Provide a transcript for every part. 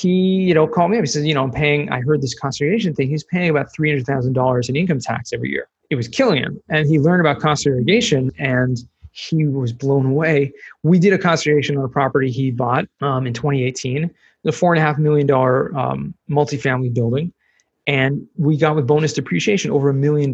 he, called me up. He says, I'm paying, I heard this consolidation thing. He's paying about $300,000 in income tax every year. It was killing him. And he learned about cost segregation and he was blown away. We did a cost segregation on a property he bought in 2018, the $4.5 million multifamily building. And we got with bonus depreciation over $1 million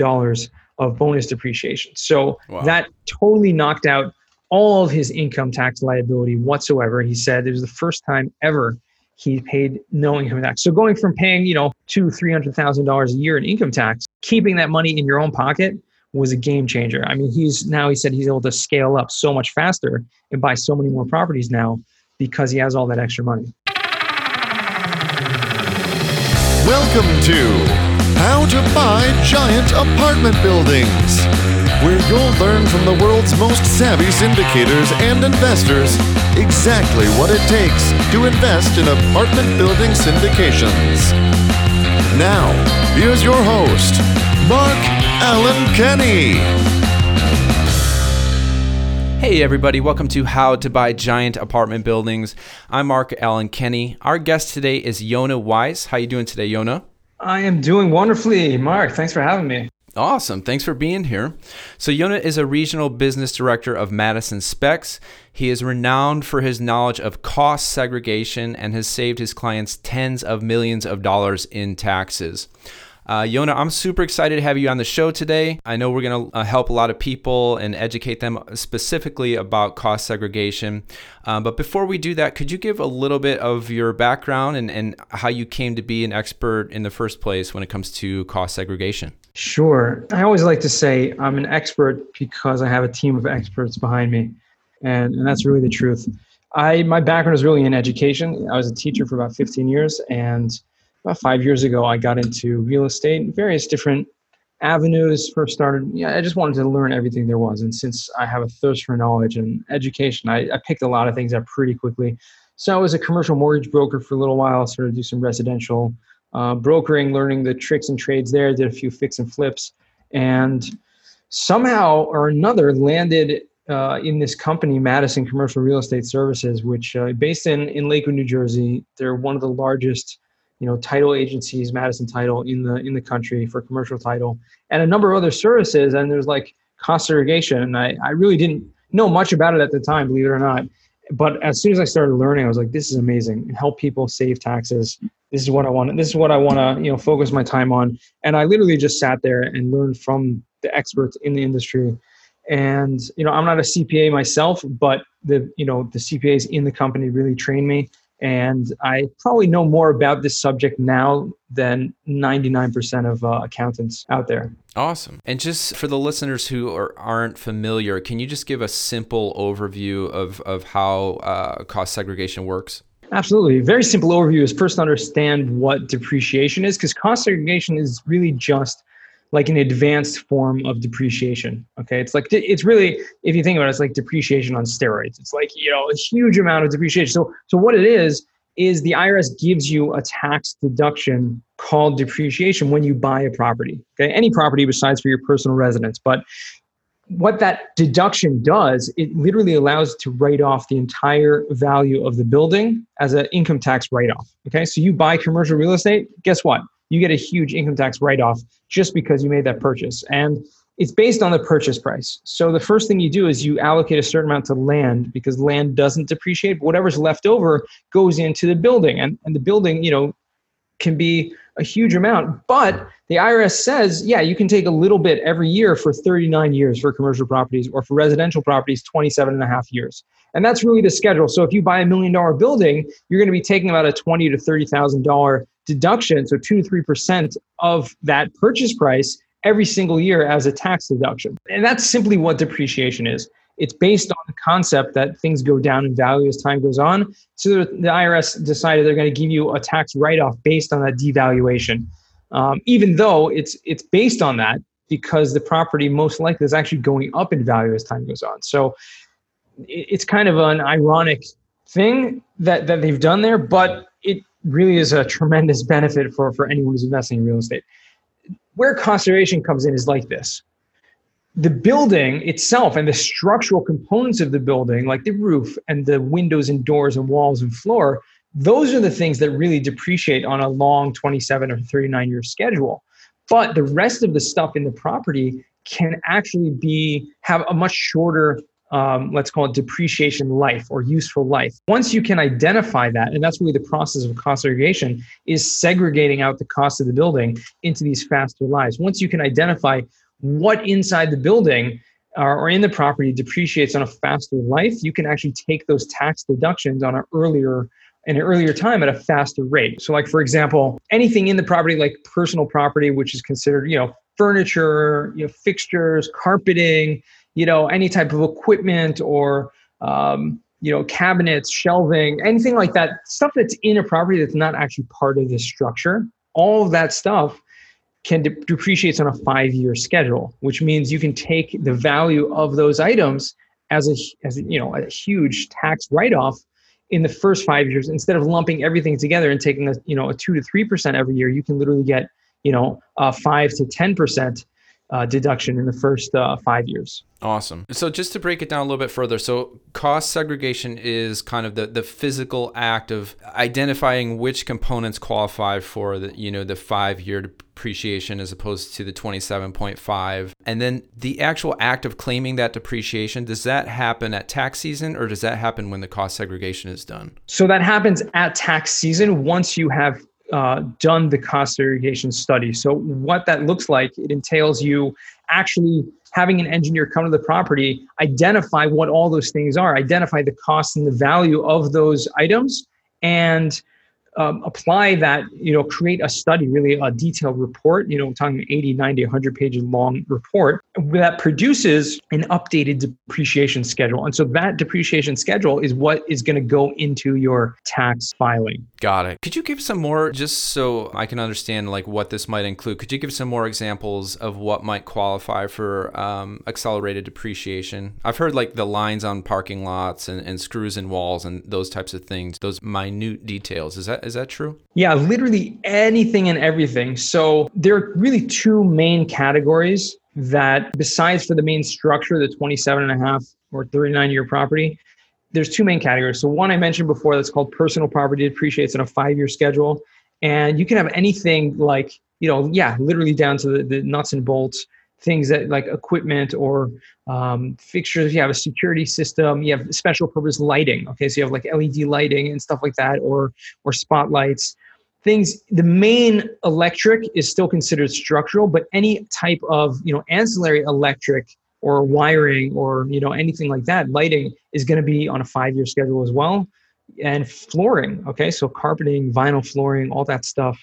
of bonus depreciation. So wow. That totally knocked out all of his income tax liability whatsoever. He said it was the first time ever he paid no income tax. So going from paying, $200,000-$300,000 a year in income tax, keeping that money in your own pocket was a game changer. I mean, he said he's able to scale up so much faster and buy so many more properties now because he has all that extra money. Welcome to How to Buy Giant Apartment Buildings, where you'll learn from the world's most savvy syndicators and investors exactly what it takes to invest in apartment building syndications. Now, here's your host, Mark Allen Kenny. Hey everybody, welcome to How to Buy Giant Apartment Buildings. I'm Mark Allen Kenny. Our guest today is Yonah Weiss. How you doing today, Yonah? I am doing wonderfully, Mark. Thanks for having me. Awesome. Thanks for being here. So Yonah is a regional business director of Madison Specs. He is renowned for his knowledge of cost segregation and has saved his clients tens of millions of dollars in taxes. Yonah, I'm super excited to have you on the show today. I know we're going to help a lot of people and educate them specifically about cost segregation. But before we do that, could you give a little bit of your background and how you came to be an expert in the first place when it comes to cost segregation? Sure. I always like to say I'm an expert because I have a team of experts behind me. And that's really the truth. My background is really in education. I was a teacher for about 15 years. And about 5 years ago, I got into real estate, various different avenues. First started, I just wanted to learn everything there was. And since I have a thirst for knowledge and education, I picked a lot of things up pretty quickly. So I was a commercial mortgage broker for a little while, started to do some residential brokering, learning the tricks and trades there, did a few fix and flips, and somehow or another landed in this company, Madison Commercial Real Estate Services, which based in Lakewood, New Jersey. They're one of the largest, title agencies, Madison Title, in the country for commercial title, and a number of other services. And there's like cost segregation, and I really didn't know much about it at the time, believe it or not. But as soon as I started learning, I was like, this is amazing. And help people save taxes. This is what I want. This is what I want to, focus my time on. And I literally just sat there and learned from the experts in the industry. And, I'm not a CPA myself, but the CPAs in the company really trained me. And I probably know more about this subject now than 99% of accountants out there. Awesome. And just for the listeners who aren't familiar, can you just give a simple overview of how cost segregation works? Absolutely. A very simple overview is first to understand what depreciation is, because cost segregation is really just like an advanced form of depreciation. Okay. It's really, if you think about it, it's like depreciation on steroids. It's like, a huge amount of depreciation. So what it is the IRS gives you a tax deduction called depreciation when you buy a property. Okay. Any property besides for your personal residence. But what that deduction does, it literally allows to write off the entire value of the building as an income tax write-off. Okay. So you buy commercial real estate, guess what? You get a huge income tax write-off just because you made that purchase. And it's based on the purchase price. So the first thing you do is you allocate a certain amount to land, because land doesn't depreciate. Whatever's left over goes into the building. And the building, can be a huge amount. But the IRS says, you can take a little bit every year for 39 years for commercial properties, or for residential properties, 27 and a half years. And that's really the schedule. So if you buy $1 million building, you're going to be taking about a $20,000 to $30,000 deduction, so 2 to 3% of that purchase price every single year as a tax deduction. And that's simply what depreciation is. It's based on the concept that things go down in value as time goes on. So the IRS decided they're going to give you a tax write-off based on that devaluation, even though it's based on that, because the property most likely is actually going up in value as time goes on. So it's kind of an ironic thing that they've done there, but it really is a tremendous benefit for anyone who's investing in real estate. Where cost segregation comes in is like this. The building itself and the structural components of the building, like the roof and the windows and doors and walls and floor, Those are the things that really depreciate on a long 27 or 39-year schedule. But the rest of the stuff in the property can actually have a much shorter, let's call it depreciation life or useful life. Once you can identify that, and that's really the process of cost segregation, is segregating out the cost of the building into these faster lives. Once you can identify what inside the building or in the property depreciates on a faster life, you can actually take those tax deductions on an earlier time at a faster rate. So like, for example, anything in the property, like personal property, which is considered, furniture, fixtures, carpeting, any type of equipment or, cabinets, shelving, anything like that, stuff that's in a property that's not actually part of the structure, all of that stuff can depreciate on a 5-year schedule, which means you can take the value of those items as a huge tax write-off in the first 5 years. Instead of lumping everything together and taking a 2 to 3% every year, you can literally get a 5 to 10% deduction in the first 5 years. Awesome. So just to break it down a little bit further, so cost segregation is kind of the physical act of identifying which components qualify for the 5-year depreciation as opposed to the 27.5. And then the actual act of claiming that depreciation, does that happen at tax season or does that happen when the cost segregation is done? So that happens at tax season once you have done the cost segregation study. So what that looks like, it entails you actually having an engineer come to the property, identify what all those things are, identify the cost and the value of those items, and apply that, create a study, really a detailed report, I'm talking 80, 90, 100 page long report that produces an updated depreciation schedule. And so that depreciation schedule is what is going to go into your tax filing. Got it. Could you give some more, just so I can understand like what this might include, could you give some more examples of what might qualify for accelerated depreciation? I've heard like the lines on parking lots and screws in walls and those types of things, those minute details. Is that true? Yeah, literally anything and everything. So there are really two main categories that, besides for the main structure, the 27.5 or 39-year property, there's two main categories. So one I mentioned before, that's called personal property, depreciates on a 5-year schedule. And you can have anything like, literally down to the nuts and bolts, things that like equipment or fixtures. You have a security system, you have special purpose lighting. Okay. So you have like LED lighting and stuff like that, or spotlights, things. The main electric is still considered structural, but any type of, ancillary electric or wiring or, anything like that, lighting is going to be on a 5-year schedule as well. And flooring. Okay. So carpeting, vinyl flooring, all that stuff,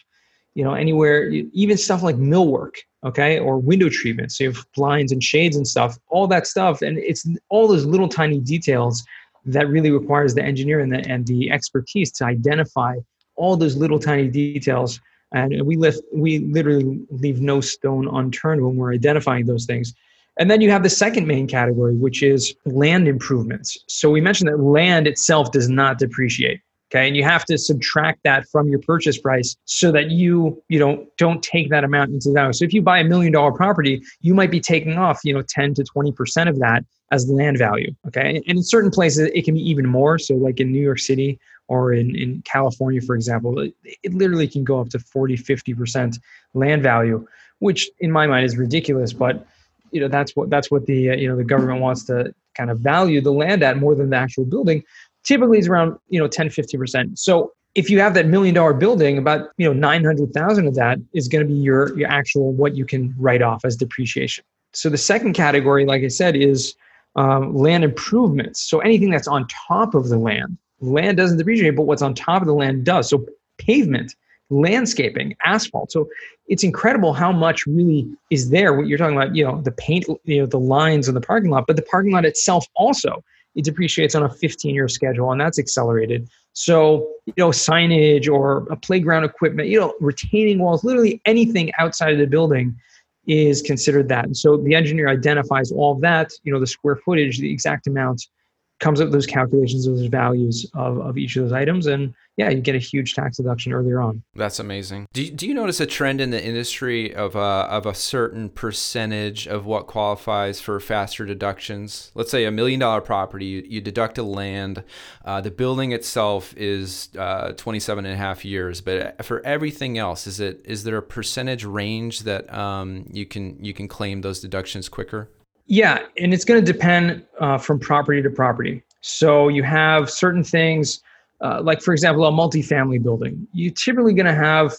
anywhere, even stuff like millwork. Okay. Or window treatments. So you have blinds and shades and stuff, all that stuff. And it's all those little tiny details that really requires the engineer and the expertise to identify all those little tiny details. And we literally leave no stone unturned when we're identifying those things. And then you have the second main category, which is land improvements. So we mentioned that land itself does not depreciate. Okay. And you have to subtract that from your purchase price so that you don't take that amount into that. So if you buy a $1 million property, you might be taking off, 10 to 20% of that as land value. Okay. And in certain places, it can be even more. So like in New York City or in California, for example, it literally can go up to 40, 50% land value, which in my mind is ridiculous. But that's what the, the government wants to kind of value the land at more than the actual building. Typically it's around, 10, 15%. So if you have that $1 million building, about, 900,000 of that is going to be your actual, what you can write off as depreciation. So the second category, like I said, is land improvements. So anything that's on top of the land doesn't depreciate, but what's on top of the land does. So pavement, landscaping, asphalt. So it's incredible how much really is there. What you're talking about, the paint, the lines on the parking lot, but the parking lot itself also, it depreciates on a 15-year schedule, and that's accelerated. So, signage or a playground equipment, retaining walls, literally anything outside of the building is considered that. And so the engineer identifies all of that, the square footage, the exact amount, comes up with those calculations, those values of each of those items. And yeah, you get a huge tax deduction earlier on. That's amazing. Do you notice a trend in the industry of a certain percentage of what qualifies for faster deductions? Let's say $1 million property, you deduct a land, the building itself is 27 and a half years, but for everything else, is there a percentage range that you can claim those deductions quicker? Yeah, and it's going to depend from property to property. So you have certain things, like for example, a multifamily building. You're typically going to have,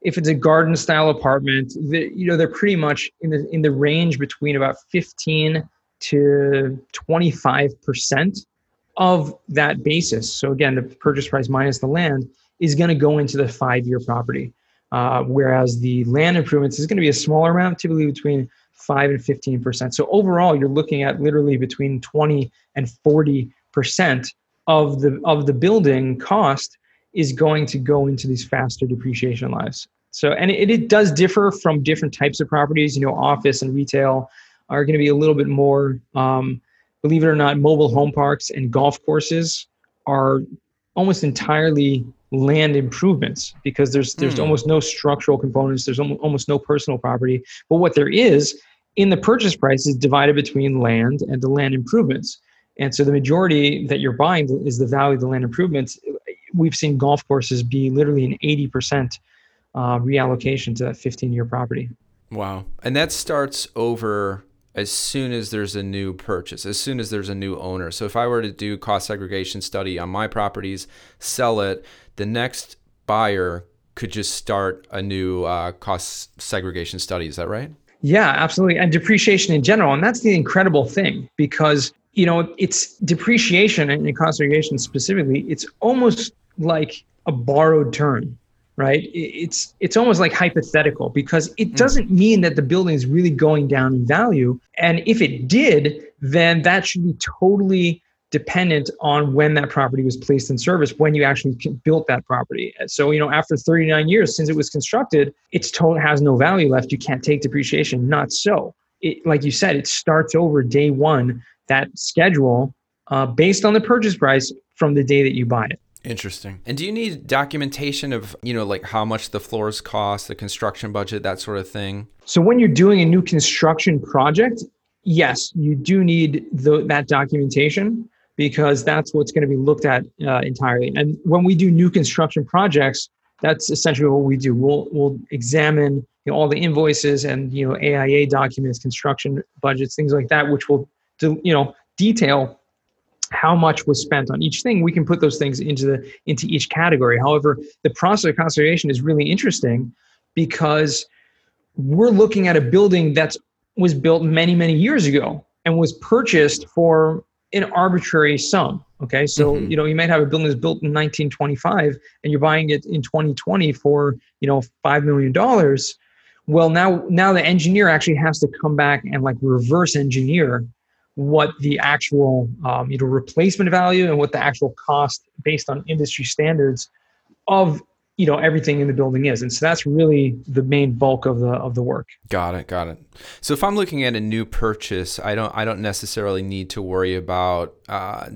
if it's a garden-style apartment, they're pretty much in the range between about 15 to 25% of that basis. So again, the purchase price minus the land is going to go into the 5-year property, whereas the land improvements is going to be a smaller amount, typically between 5 and 15%. So overall, you're looking at literally between 20 and 40% of the building cost is going to go into these faster depreciation lives. So, and it does differ from different types of properties. Office and retail are going to be a little bit more, believe it or not, mobile home parks and golf courses are almost entirely land improvements because there's almost no structural components. There's almost no personal property. But what there is in the purchase price is divided between land and the land improvements. And so the majority that you're buying is the value of the land improvements. We've seen golf courses be literally an 80% reallocation to that 15-year property. Wow. And that starts over as soon as there's a new purchase, as soon as there's a new owner. So if I were to do cost segregation study on my properties, sell it, the next buyer could just start a new cost segregation study. Is that right? Yeah, absolutely. And depreciation in general. And that's the incredible thing because, it's depreciation and cost segregation specifically, it's almost like a borrowed term, right? It's almost like hypothetical because it doesn't mean that the building is really going down in value. And if it did, then that should be totally dependent on when that property was placed in service, when you actually built that property. So, after 39 years since it was constructed, it's has no value left. You can't take depreciation. Not so. Like you said, it starts over day one, that schedule based on the purchase price from the day that you buy it. Interesting. And do you need documentation of, like how much the floors cost, the construction budget, that sort of thing? So when you're doing a new construction project, yes, you do need that documentation because that's what's going to be looked at entirely. And when we do new construction projects, that's essentially what we do. We'll examine all the invoices and AIA documents, construction budgets, things like that, which will detail how much was spent on each thing. We can put those things into each category. However, the process of cost segregation is really interesting because we're looking at a building that was built many, many years ago and was purchased for an arbitrary sum. Okay, so you might have a building that's built in 1925 and you're buying it in 2020 for $5 million. Well, now the engineer actually has to come back and reverse engineer what the actual replacement value and what the actual cost based on industry standards of everything in the building is. And so that's really the main bulk of the work. Got it. So if I'm looking at a new purchase, I don't necessarily need to worry about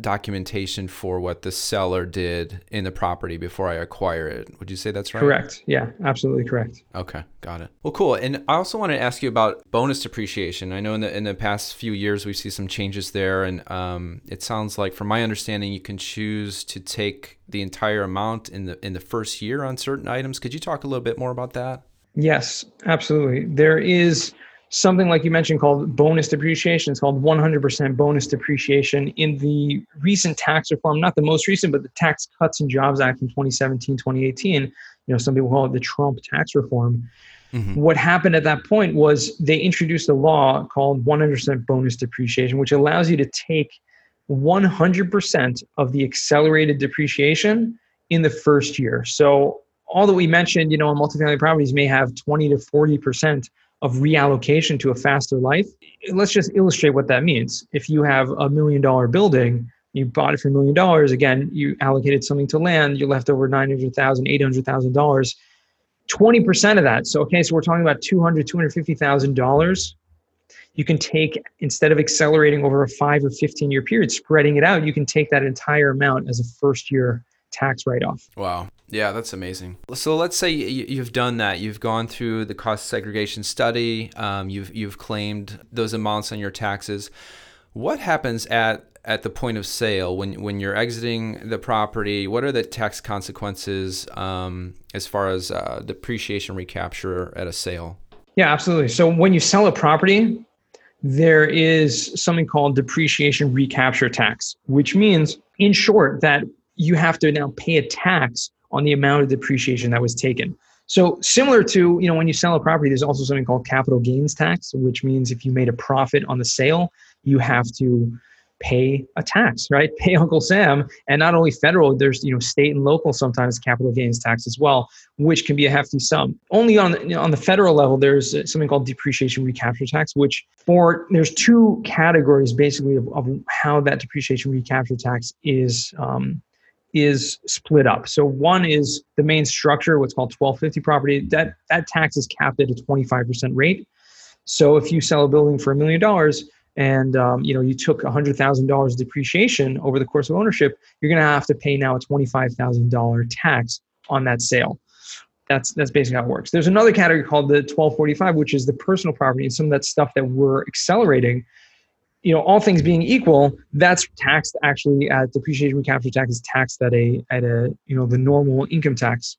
documentation for what the seller did in the property before I acquire it. Would you say that's right? Correct. Yeah, absolutely correct. Okay, got it. Well, cool. And I also want to ask you about bonus depreciation. I know in the past few years, we've seen some changes there. And it sounds like, from my understanding, you can choose to take the entire amount in the first year on certain items. Could you talk a little bit more about that? Yes, absolutely. There is something, like you mentioned, called bonus depreciation. It's called 100% bonus depreciation. In the recent tax reform, not the most recent, but the Tax Cuts and Jobs Act in 2017, 2018, some people call it the Trump tax reform. Mm-hmm. What happened at that point was they introduced a law called 100% bonus depreciation, which allows you to take 100% of the accelerated depreciation in the first year. So all that we mentioned, multifamily properties may have 20 to 40% of reallocation to a faster life. Let's just illustrate what that means. If you have $1 million building, you bought it for $1 million. Again, you allocated something to land, you left over $900,000, $800,000, 20% of that. So we're talking about $250,000 You can take, instead of accelerating over a 5 or 15-year period, spreading it out, you can take that entire amount as a first-year tax write-off. Wow. Yeah, that's amazing. So let's say you've done that. You've gone through the cost segregation study. You've claimed those amounts on your taxes. What happens at the point of sale when you're exiting the property? What are the tax consequences as far as depreciation recapture at a sale? Yeah, absolutely. So when you sell a property, there is something called depreciation recapture tax, which means, in short, that you have to now pay a tax on the amount of depreciation that was taken. So similar to, you know, when you sell a property, there's also something called capital gains tax, which means if you made a profit on the sale, you have to pay a tax, right? Pay Uncle Sam. And not only federal, there's, you know, state and local sometimes capital gains tax as well, which can be a hefty sum. Only on the federal level, there's something called depreciation recapture tax, which there's two categories basically of how that depreciation recapture tax is split up. So one is the main structure, what's called 1250 property. That tax is capped at a 25% rate. So if you sell a building for $1 million and you took $100,000 depreciation over the course of ownership, you're going to have to pay now a $25,000 tax on that sale. That's basically how it works. There's another category called the 1245, which is the personal property and some of that stuff that we're accelerating. You know, all things being equal, that's taxed actually at depreciation recapture tax is taxed at the normal income tax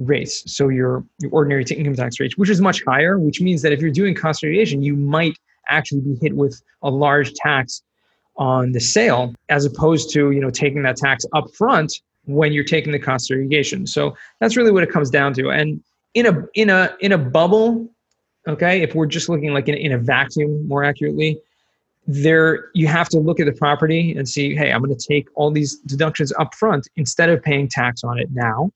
rates. So your ordinary income tax rates, which is much higher, which means that if you're doing cost segregation, you might actually be hit with a large tax on the sale, as opposed to, you know, taking that tax up front when you're taking the cost segregation. So that's really what it comes down to. And in a bubble, okay, if we're just looking like in a vacuum, more accurately, there you have to look at the property and see, hey, I'm going to take all these deductions up front instead of paying tax on it now.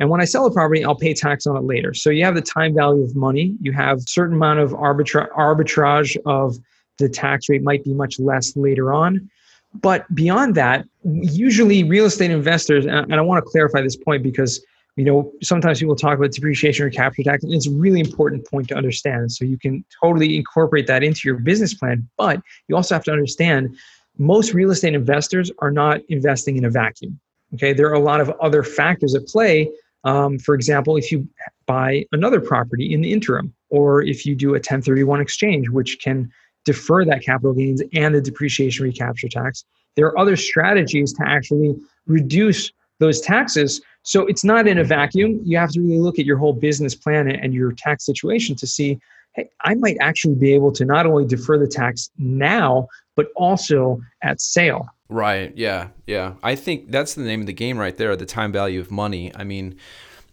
And when I sell a property, I'll pay tax on it later. So you have the time value of money. You have a certain amount of arbitrage of the tax rate might be much less later on. But beyond that, usually real estate investors, and I want to clarify this point because, you know, sometimes people talk about depreciation or recapture tax, and it's a really important point to understand. So you can totally incorporate that into your business plan, but you also have to understand most real estate investors are not investing in a vacuum. Okay, there are a lot of other factors at play. For example, if you buy another property in the interim, or if you do a 1031 exchange, which can defer that capital gains and the depreciation recapture tax, there are other strategies to actually reduce those taxes. So it's not in a vacuum. You have to really look at your whole business plan and your tax situation to see, hey, I might actually be able to not only defer the tax now, but also at sale. Right. Yeah. Yeah. I think that's the name of the game right there, the time value of money. I mean,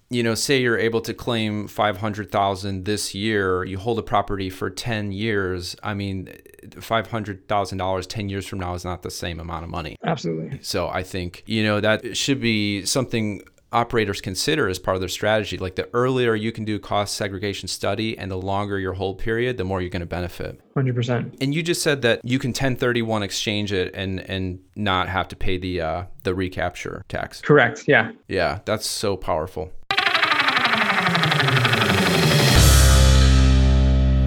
you know, say you're able to claim $500,000 this year, you hold a property for 10 years. I mean, $500,000 10 years from now is not the same amount of money. Absolutely. So I think, you know, that should be something operators consider as part of their strategy. Like, the earlier you can do cost segregation study and the longer your hold period, the more you're going to benefit. 100%. And you just said that you can 1031 exchange it and not have to pay the recapture tax. Correct. Yeah. Yeah. That's so powerful.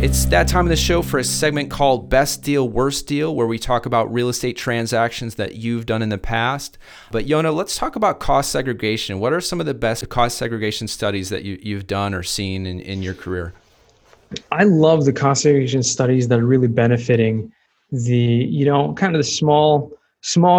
It's that time of the show for a segment called Best Deal, Worst Deal, where we talk about real estate transactions that you've done in the past. But Yonah, let's talk about cost segregation. What are some of the best cost segregation studies that you've done or seen in your career? I love the cost segregation studies that are really benefiting the, you know, kind of the small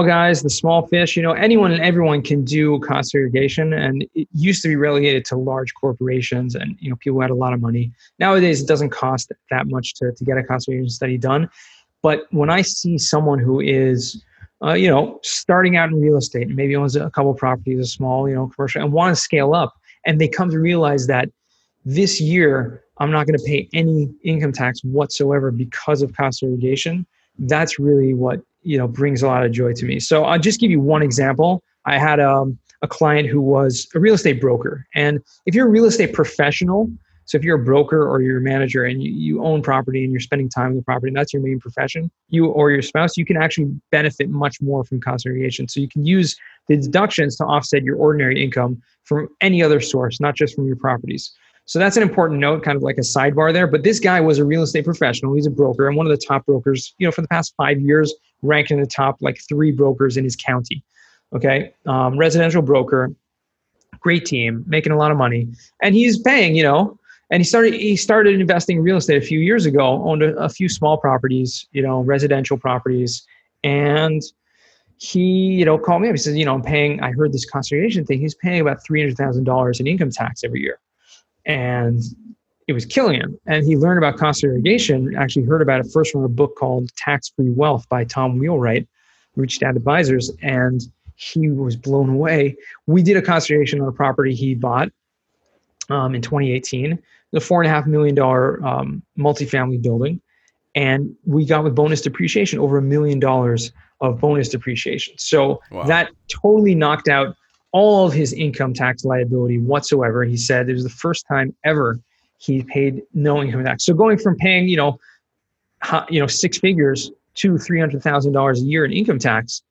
guys, the small fish. You know, anyone and everyone can do cost segregation, and it used to be relegated to large corporations and, you know, people had a lot of money. Nowadays, it doesn't cost that much to get a cost segregation study done. But when I see someone who is, you know, starting out in real estate and maybe owns a couple properties, a small, you know, commercial, and want to scale up, and they come to realize that this year, I'm not going to pay any income tax whatsoever because of cost segregation, that's really what, you know, brings a lot of joy to me. So I'll just give you one example. I had a client who was a real estate broker. And if you're a real estate professional, so if you're a broker or you're a manager and you own property and you're spending time on the property, and that's your main profession, you or your spouse, you can actually benefit much more from cost segregation. So you can use the deductions to offset your ordinary income from any other source, not just from your properties. So that's an important note, kind of like a sidebar there. But this guy was a real estate professional. He's a broker and one of the top brokers, you know, for the past 5 years, ranking in the top like 3 brokers in his county. Okay. Residential broker, great team, making a lot of money, and he's paying, you know, and he started investing in real estate a few years ago, owned a few small properties, you know, residential properties. And he, you know, called me up. He says, you know, I heard this conservation thing. He's paying about $300,000 in income tax every year. And it was killing him. And he learned about cost segregation, actually heard about it first from a book called Tax-Free Wealth by Tom Wheelright, reached out advisors, and he was blown away. We did a cost segregation on a property he bought in 2018, the $4.5 million multifamily building. And we got with bonus depreciation over $1 million of bonus depreciation. So wow. That totally knocked out all of his income tax liability whatsoever. He said it was the first time ever he paid no income tax. So going from paying, you know, 6 figures to $300,000 a year in income tax,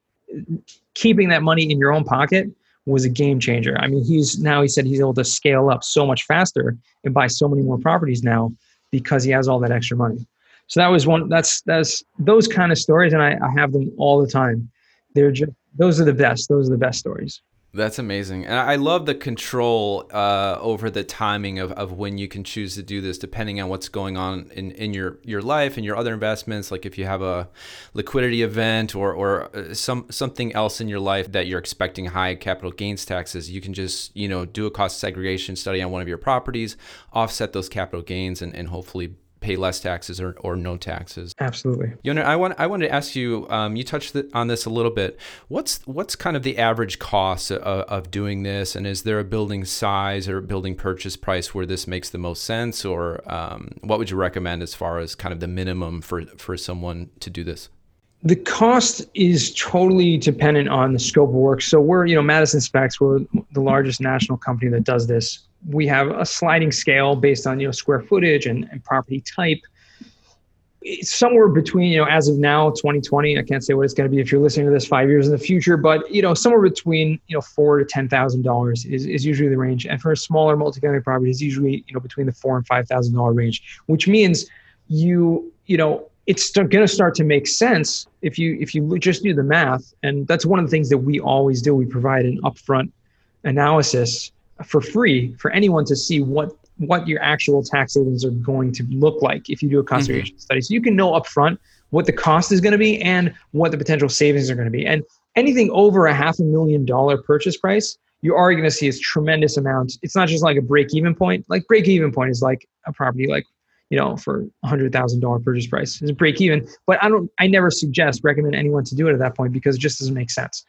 keeping that money in your own pocket was a game changer. I mean, he said he's able to scale up so much faster and buy so many more properties now because he has all that extra money. So that was one. That's those kind of stories, and I have them all the time. Those are the best. Those are the best stories. That's amazing. And I love the control over the timing of when you can choose to do this, depending on what's going on in your life and your other investments. Like if you have a liquidity event or something else in your life that you're expecting high capital gains taxes, you can just, you know, do a cost segregation study on one of your properties, offset those capital gains, and hopefully pay less taxes or no taxes. Absolutely. Yonah, I wanted to ask you, you touched on this a little bit. What's kind of the average cost of doing this? And is there a building size or building purchase price where this makes the most sense? Or what would you recommend as far as kind of the minimum for someone to do this? The cost is totally dependent on the scope of work. So we're, you know, Madison Specs, we're the largest national company that does this. We have a sliding scale based on, you know, square footage and property type. It's somewhere between, you know, as of now, 2020, I can't say what it's going to be if you're listening to this 5 years in the future, but, you know, somewhere between, you know, $4,000 to $10,000 is usually the range. And for a smaller multifamily property, it's usually, you know, between the $4,000 and $5,000 range, which means you know, it's going to start to make sense if you just do the math. And that's one of the things that we always do. We provide an upfront analysis for free for anyone to see what your actual tax savings are going to look like if you do a cost segregation study. So you can know upfront what the cost is going to be and what the potential savings are going to be. And anything over a $500,000 purchase price, you are going to see a tremendous amount. It's not just like a break-even point. Like break-even point is like a property like, you know, for $100,000 purchase price is a break-even. But I never recommend anyone to do it at that point because it just doesn't make sense.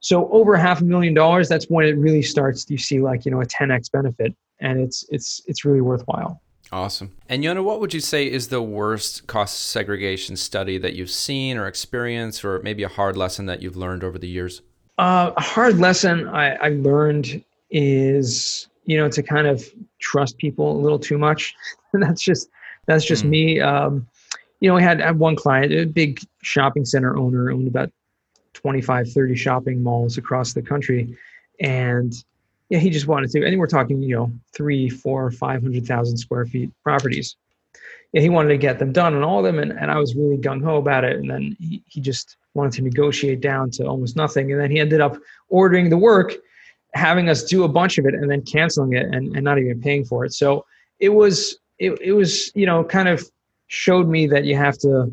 So over $500,000, that's when it really starts. You see, like, you know, a 10x benefit, and it's really worthwhile. Awesome. And Yonah, what would you say is the worst cost segregation study that you've seen or experienced, or maybe a hard lesson that you've learned over the years? A hard lesson I learned is, you know, to kind of trust people a little too much. And that's just me. You know, I had one client, a big shopping center owner, owned about 25, 30 shopping malls across the country. And yeah, he just wanted to, and we're talking, you know, 300,000, 400,000, 500,000 square feet properties. Yeah, he wanted to get them done on all of them. And I was really gung-ho about it. And then he just wanted to negotiate down to almost nothing. And then he ended up ordering the work, having us do a bunch of it, and then canceling it and not even paying for it. So it was, you know, kind of showed me that you have to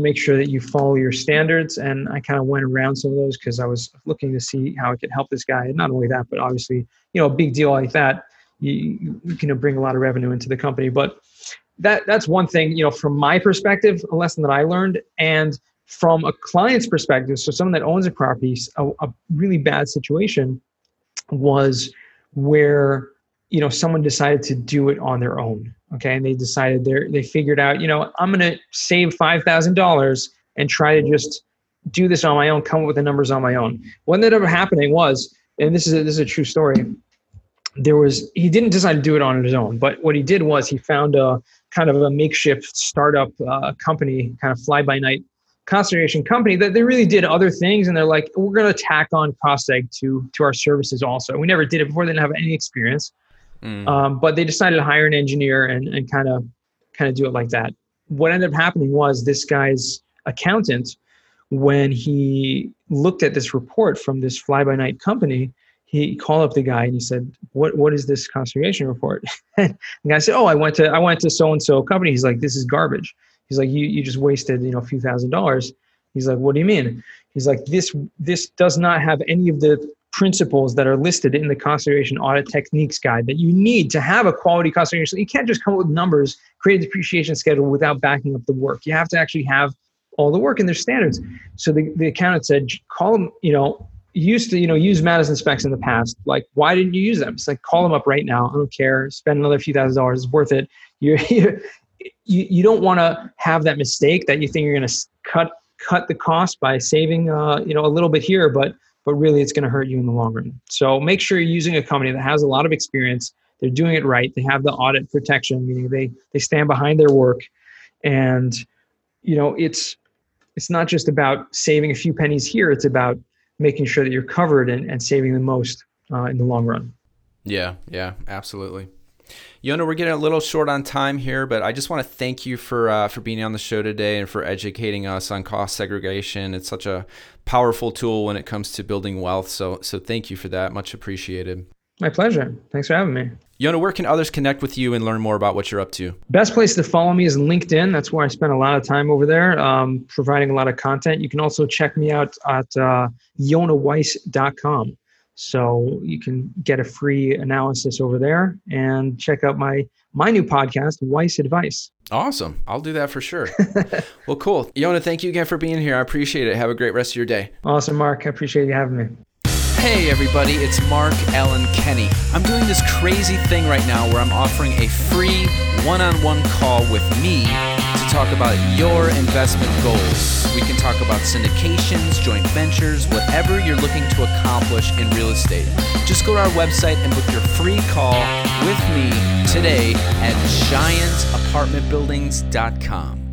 make sure that you follow your standards. And I kind of went around some of those because I was looking to see how I could help this guy. And not only that, but obviously, you know, a big deal like that, you can bring a lot of revenue into the company. But that's one thing, you know, from my perspective, a lesson that I learned. And from a client's perspective, so someone that owns a property, a really bad situation was where, you know, someone decided to do it on their own. Okay. And they figured out, you know, I'm going to save $5,000 and try to just do this on my own, come up with the numbers on my own. What ended up happening was, and this is a true story. He didn't decide to do it on his own, but what he did was he found a kind of a makeshift startup company, kind of fly by night cost segregation company that they really did other things. And they're like, we're going to tack on cost seg to our services also. We never did it before. They didn't have any experience. But they decided to hire an engineer and kind of do it like that. What ended up happening was this guy's accountant, when he looked at this report from this fly-by-night company, he called up the guy and he said, what is this conservation report? And the guy said, oh, I went to so-and-so company. He's like, this is garbage. He's like, you just wasted, a few $1,000s. He's like, what do you mean? He's like, this does not have any of the principles that are listed in the conservation audit techniques guide that you need to have a quality conservation. You can't just come up with numbers, create a depreciation schedule without backing up the work. You have to actually have all the work and their standards. So the accountant said, call them, use Madison specs in the past. Like, why didn't you use them? It's like, call them up right now. I don't care. Spend another few $1,000s. It's worth it. You don't want to have that mistake that you think you're going to cut the cost by saving, a little bit here, but really it's going to hurt you in the long run. So make sure you're using a company that has a lot of experience. They're doing it right. They have the audit protection, meaning they stand behind their work. And, it's not just about saving a few pennies here. It's about making sure that you're covered and saving the most in the long run. Yeah, absolutely. Yonah, we're getting a little short on time here, but I just want to thank you for being on the show today and for educating us on cost segregation. It's such a powerful tool when it comes to building wealth. So thank you for that. Much appreciated. My pleasure. Thanks for having me. Yonah, where can others connect with you and learn more about what you're up to? Best place to follow me is LinkedIn. That's where I spend a lot of time over there, providing a lot of content. You can also check me out at yonahweiss.com. So you can get a free analysis over there and check out my new podcast, Weiss Advice. Awesome. I'll do that for sure. Well, cool. Yonah, thank you again for being here. I appreciate it. Have a great rest of your day. Awesome, Mark. I appreciate you having me. Hey everybody, it's Mark Allen Kenny. I'm doing this crazy thing right now where I'm offering a free one-on-one call with me to talk about your investment goals. We can talk about syndications, joint ventures, whatever you're looking to accomplish in real estate. Just go to our website and book your free call with me today at giantapartmentbuildings.com.